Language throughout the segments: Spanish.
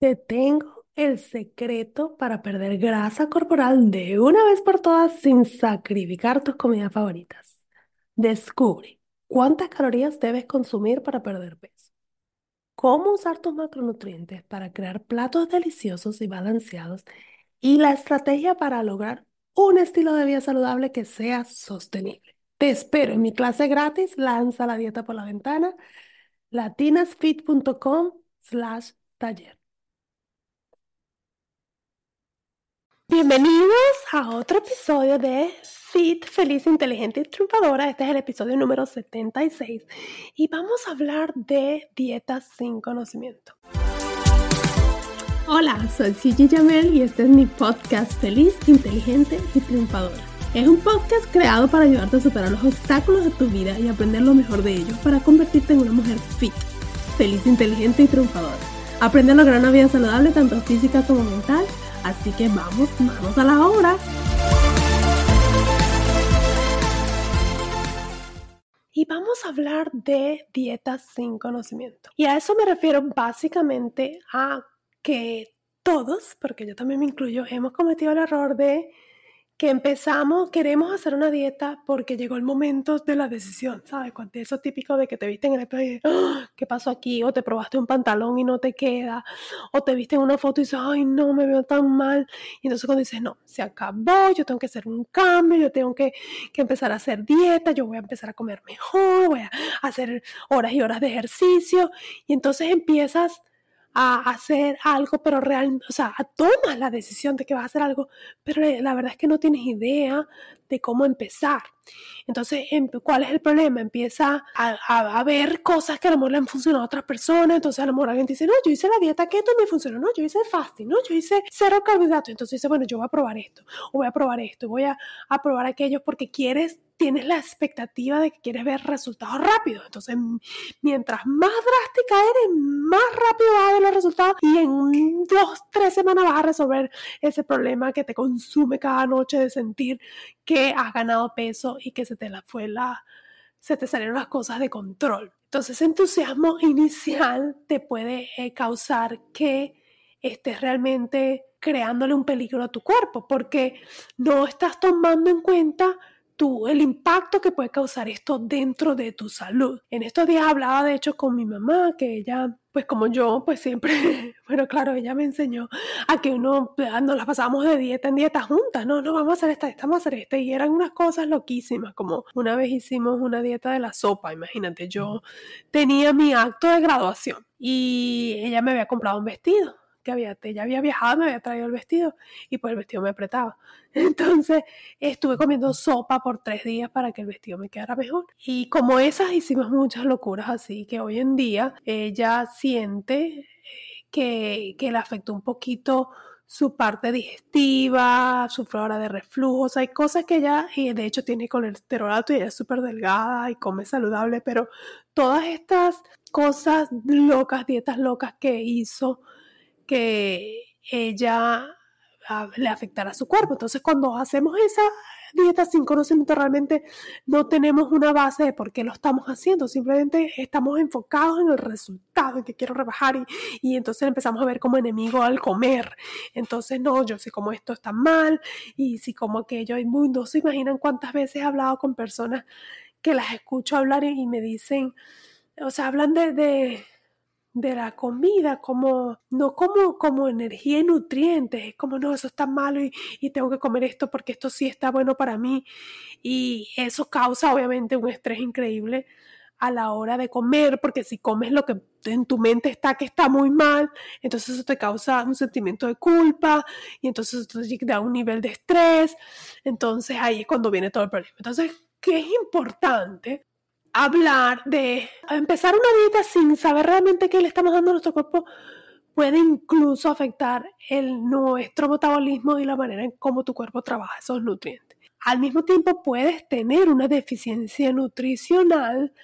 Te tengo el secreto para perder grasa corporal de una vez por todas sin sacrificar tus comidas favoritas. Descubre cuántas calorías debes consumir para perder peso, cómo usar tus macronutrientes para crear platos deliciosos y balanceados y la estrategia para lograr un estilo de vida saludable que sea sostenible. Te espero en mi clase gratis, Lanza la dieta por la ventana, latinasfit.com/taller. Bienvenidos a otro episodio de Fit, Feliz, Inteligente y Triunfadora. Este es el episodio número 76 y vamos a hablar de dietas sin conocimiento. Hola, soy CG Jamel y este es mi podcast Feliz, Inteligente y Triunfadora. Es un podcast creado para ayudarte a superar los obstáculos de tu vida y aprender lo mejor de ellos para convertirte en una mujer fit, feliz, inteligente y triunfadora. Aprende a lograr una vida saludable tanto física como mental. Así que vamos, manos a la obra. Y vamos a hablar de dietas sin conocimiento. Y a eso me refiero básicamente a que todos, porque yo también me incluyo, hemos cometido el error de que queremos hacer una dieta porque llegó el momento de la decisión, ¿sabes? Cuando eso es típico de que te viste en el espejo y dices, ¿qué pasó aquí? O te probaste un pantalón y no te queda, o te viste en una foto y dices, ay, no, me veo tan mal. Y entonces cuando dices, no, se acabó, yo tengo que hacer un cambio, yo tengo que empezar a hacer dieta, yo voy a empezar a comer mejor, voy a hacer horas y horas de ejercicio. Y entonces empiezas a hacer algo, pero realmente, o sea, tomas la decisión de que vas a hacer algo, pero la verdad es que no tienes idea de cómo empezar. Entonces, ¿cuál es el problema? Empieza a ver cosas que a lo mejor le han funcionado a otras personas. Entonces a lo mejor alguien te dice, no, yo hice la dieta keto y me funcionó, no, yo hice fasting, no, yo hice cero carbohidratos. Entonces dice, bueno, yo voy a probar esto, o voy a probar esto, voy a probar aquello, porque tienes la expectativa de que quieres ver resultados rápidos. Entonces, mientras más drástica eres, más rápido vas a ver los resultados y en 2-3 semanas vas a resolver ese problema que te consume cada noche de sentir que has ganado peso y que se te salieron las cosas de control. Entonces, ese entusiasmo inicial te puede causar que estés realmente creándole un peligro a tu cuerpo, porque no estás tomando en cuenta el impacto que puede causar esto dentro de tu salud. En estos días hablaba, de hecho, con mi mamá, que ella, pues como yo, pues siempre, bueno, claro, ella me enseñó a que nos las pasábamos de dieta en dieta juntas, no, vamos a hacer esta, vamos a hacer esta, y eran unas cosas loquísimas, como una vez hicimos una dieta de la sopa, imagínate, yo tenía mi acto de graduación, y ella me había comprado un vestido, ella había viajado, me había traído el vestido y pues el vestido me apretaba. Entonces estuve comiendo sopa por 3 días para que el vestido me quedara mejor. Y como esas, hicimos muchas locuras, así que hoy en día ella siente que le afectó un poquito su parte digestiva, sufre ahora de reflujo. O sea, hay cosas que ella, y de hecho tiene colesterol alto y ella es súper delgada y come saludable, pero todas estas cosas locas, dietas locas que hizo, que ella le afectará a su cuerpo. Entonces, cuando hacemos esa dieta sin conocimiento, realmente no tenemos una base de por qué lo estamos haciendo. Simplemente estamos enfocados en el resultado, en que quiero rebajar, y entonces empezamos a ver como enemigo al comer. Entonces, no, yo si como esto está mal, y si como aquello, y no se imaginan cuántas veces he hablado con personas que las escucho hablar y me dicen, o sea, hablan de la comida, como no como energía y nutrientes, es como no, eso está malo y tengo que comer esto porque esto sí está bueno para mí, y eso causa obviamente un estrés increíble a la hora de comer, porque si comes lo que en tu mente está que está muy mal, entonces eso te causa un sentimiento de culpa y entonces eso te da un nivel de estrés. Entonces ahí es cuando viene todo el problema. Entonces, ¿qué es importante? Hablar de empezar una dieta sin saber realmente qué le estamos dando a nuestro cuerpo puede incluso afectar nuestro metabolismo y la manera en cómo tu cuerpo trabaja esos nutrientes. Al mismo tiempo puedes tener una deficiencia nutricional,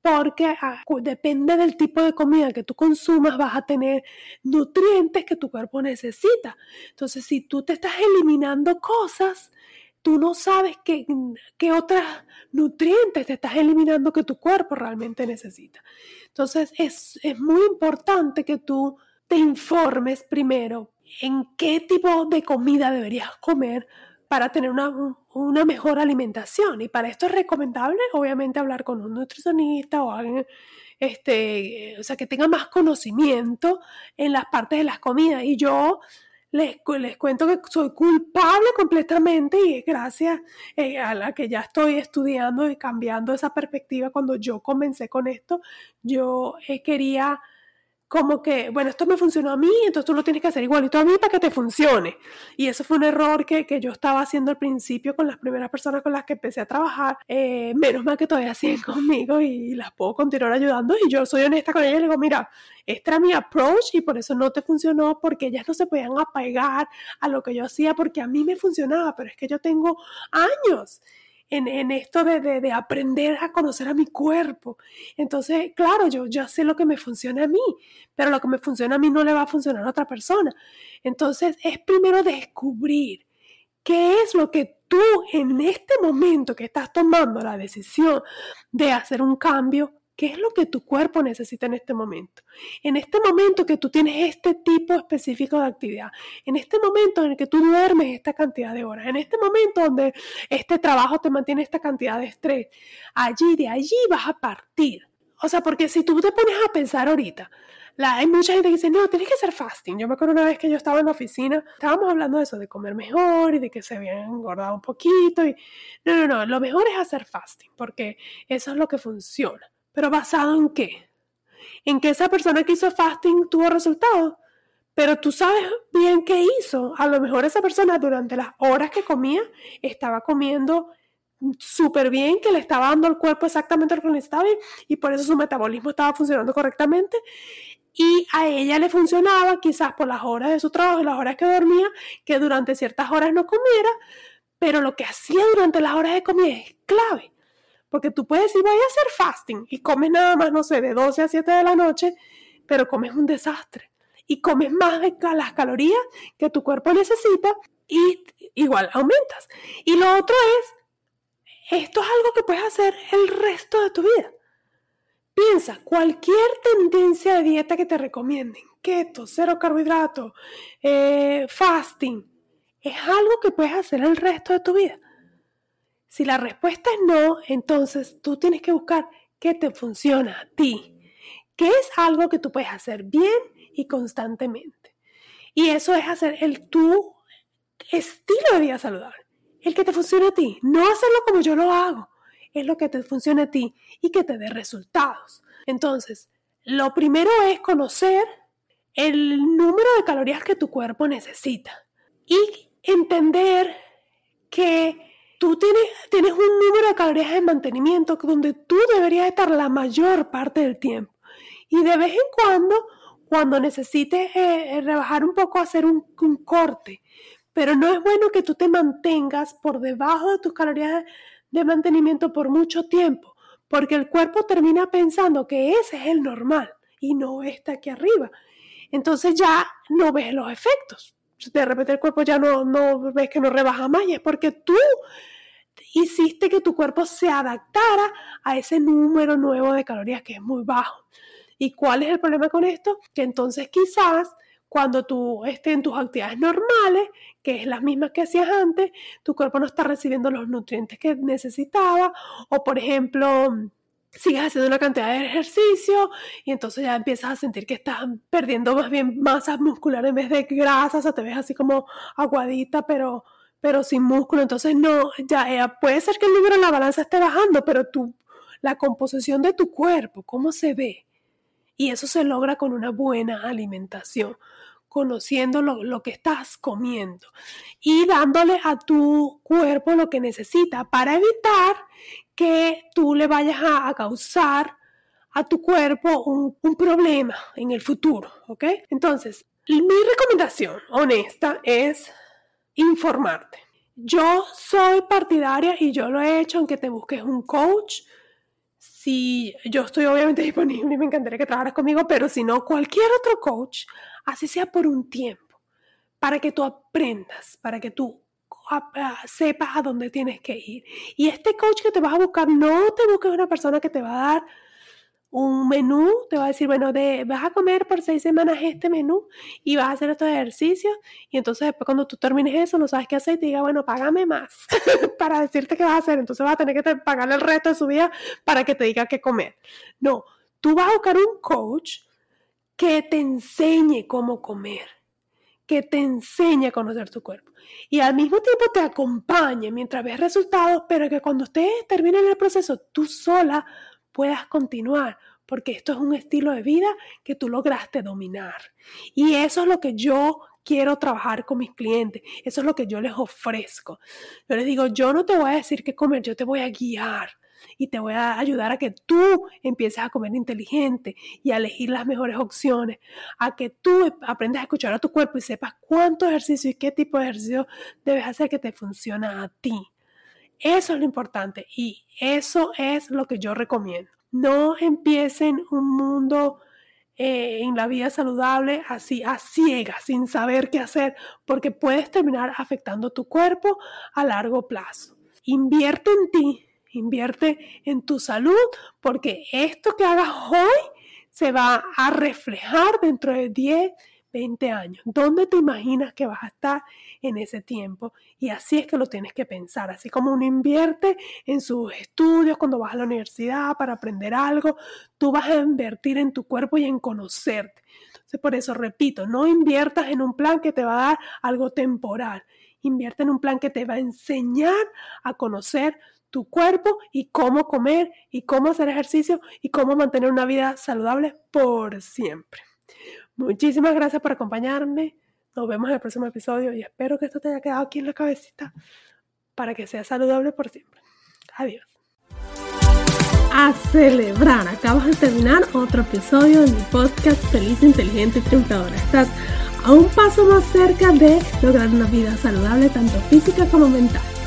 porque depende del tipo de comida que tú consumas, vas a tener nutrientes que tu cuerpo necesita. Entonces, si tú te estás eliminando cosas, tú no sabes qué otros nutrientes te estás eliminando que tu cuerpo realmente necesita. Entonces, es muy importante que tú te informes primero en qué tipo de comida deberías comer para tener una mejor alimentación. Y para esto es recomendable, obviamente, hablar con un nutricionista o alguien que tenga más conocimiento en las partes de las comidas. Y yo les cuento que soy culpable completamente, y es gracias a la que ya estoy estudiando y cambiando esa perspectiva. Cuando yo comencé con esto, yo quería como que, bueno, esto me funcionó a mí, entonces tú lo tienes que hacer igualito a mí para que te funcione. Y eso fue un error que yo estaba haciendo al principio con las primeras personas con las que empecé a trabajar. Menos mal que todavía siguen conmigo y las puedo continuar ayudando. Y yo soy honesta con ellas y les digo, mira, este era mi approach y por eso no te funcionó, porque ellas no se podían apegar a lo que yo hacía, porque a mí me funcionaba, pero es que yo tengo años en esto de aprender a conocer a mi cuerpo. Entonces, claro, yo sé lo que me funciona a mí, pero lo que me funciona a mí no le va a funcionar a otra persona. Entonces, es primero descubrir qué es lo que tú en este momento que estás tomando la decisión de hacer un cambio, qué es lo que tu cuerpo necesita en este momento. En este momento que tú tienes este tipo específico de actividad, en este momento en el que tú duermes esta cantidad de horas, en este momento donde este trabajo te mantiene esta cantidad de estrés, de allí vas a partir. O sea, porque si tú te pones a pensar ahorita, hay mucha gente que dice, no, tienes que hacer fasting. Yo me acuerdo una vez que yo estaba en la oficina, estábamos hablando de eso, de comer mejor y de que se habían engordado un poquito. Y no, lo mejor es hacer fasting, porque eso es lo que funciona. ¿Pero basado en qué? En que esa persona que hizo fasting tuvo resultados, pero tú sabes bien qué hizo. A lo mejor esa persona durante las horas que comía estaba comiendo súper bien, que le estaba dando al cuerpo exactamente lo que necesitaba y por eso su metabolismo estaba funcionando correctamente. Y a ella le funcionaba quizás por las horas de su trabajo y las horas que dormía, que durante ciertas horas no comiera, pero lo que hacía durante las horas de comida es clave. Porque tú puedes decir, voy a hacer fasting y comes nada más, no sé, de 12 a 7 de la noche, pero comes un desastre. Y comes más de las calorías que tu cuerpo necesita y igual aumentas. Y lo otro es, esto es algo que puedes hacer el resto de tu vida. Piensa, cualquier tendencia de dieta que te recomienden, keto, cero carbohidratos, fasting, es algo que puedes hacer el resto de tu vida. Si la respuesta es no, entonces tú tienes que buscar qué te funciona a ti, qué es algo que tú puedes hacer bien y constantemente. Y eso es hacer tu estilo de vida saludable, el que te funcione a ti. No hacerlo como yo lo hago, es lo que te funcione a ti y que te dé resultados. Entonces, lo primero es conocer el número de calorías que tu cuerpo necesita y entender que tú tienes un número de calorías de mantenimiento donde tú deberías estar la mayor parte del tiempo. Y de vez en cuando, cuando necesites rebajar un poco, hacer un corte. Pero no es bueno que tú te mantengas por debajo de tus calorías de mantenimiento por mucho tiempo, porque el cuerpo termina pensando que ese es el normal y no está aquí arriba. Entonces ya no ves los efectos. De repente el cuerpo ya no ves que no rebaja más, y es porque tú hiciste que tu cuerpo se adaptara a ese número nuevo de calorías que es muy bajo. ¿Y cuál es el problema con esto? Que entonces quizás cuando tú estés en tus actividades normales, que es las mismas que hacías antes, tu cuerpo no está recibiendo los nutrientes que necesitaba, o por ejemplo sigues haciendo una cantidad de ejercicio y entonces ya empiezas a sentir que estás perdiendo más bien masa muscular en vez de grasa. O sea, te ves así como aguadita, pero sin músculo. Entonces no, ya puede ser que el número en la balanza esté bajando, pero la composición de tu cuerpo, ¿cómo se ve? Y eso se logra con una buena alimentación, conociendo lo que estás comiendo y dándole a tu cuerpo lo que necesita para evitar que tú le vayas a causar a tu cuerpo un problema en el futuro, ¿ok? Entonces, mi recomendación honesta es informarte. Yo soy partidaria, y yo lo he hecho, aunque te busques un coach. Si yo estoy obviamente disponible y me encantaría que trabajaras conmigo, pero si no, cualquier otro coach, así sea por un tiempo, para que tú aprendas, para que tú sepas a dónde tienes que ir. Y este coach que te vas a buscar, no te busques una persona que te va a dar un menú, te va a decir, bueno, vas a comer por 6 semanas este menú y vas a hacer estos ejercicios, y entonces después cuando tú termines eso, no sabes qué hacer y te diga, bueno, págame más para decirte qué vas a hacer, entonces vas a tener que pagarle el resto de su vida para que te diga qué comer. No, tú vas a buscar un coach que te enseñe cómo comer, que te enseñe a conocer tu cuerpo y al mismo tiempo te acompañe mientras ves resultados, pero que cuando ustedes terminen el proceso, tú sola puedas continuar, porque esto es un estilo de vida que tú lograste dominar. Y eso es lo que yo quiero trabajar con mis clientes, eso es lo que yo les ofrezco. Yo les digo, yo no te voy a decir qué comer, yo te voy a guiar y te voy a ayudar a que tú empieces a comer inteligente y a elegir las mejores opciones, a que tú aprendas a escuchar a tu cuerpo y sepas cuánto ejercicio y qué tipo de ejercicio debes hacer que te funciona a ti. Eso es lo importante y eso es lo que yo recomiendo. No empiecen un mundo en la vida saludable así a ciegas, sin saber qué hacer, porque puedes terminar afectando tu cuerpo a largo plazo. Invierte en ti, invierte en tu salud, porque esto que hagas hoy se va a reflejar dentro de 10, 20 años. ¿Dónde te imaginas que vas a estar en ese tiempo? Y así es que lo tienes que pensar. Así como uno invierte en sus estudios cuando vas a la universidad para aprender algo, tú vas a invertir en tu cuerpo y en conocerte. Entonces, por eso repito, no inviertas en un plan que te va a dar algo temporal. Invierte en un plan que te va a enseñar a conocer tu cuerpo y cómo comer y cómo hacer ejercicio y cómo mantener una vida saludable por siempre. Muchísimas gracias por acompañarme. Nos vemos en el próximo episodio y espero que esto te haya quedado aquí en la cabecita para que sea saludable por siempre. Adiós. A celebrar. Acabas de terminar otro episodio de mi podcast Feliz, Inteligente y Triunfadora. Estás a un paso más cerca de lograr una vida saludable tanto física como mental.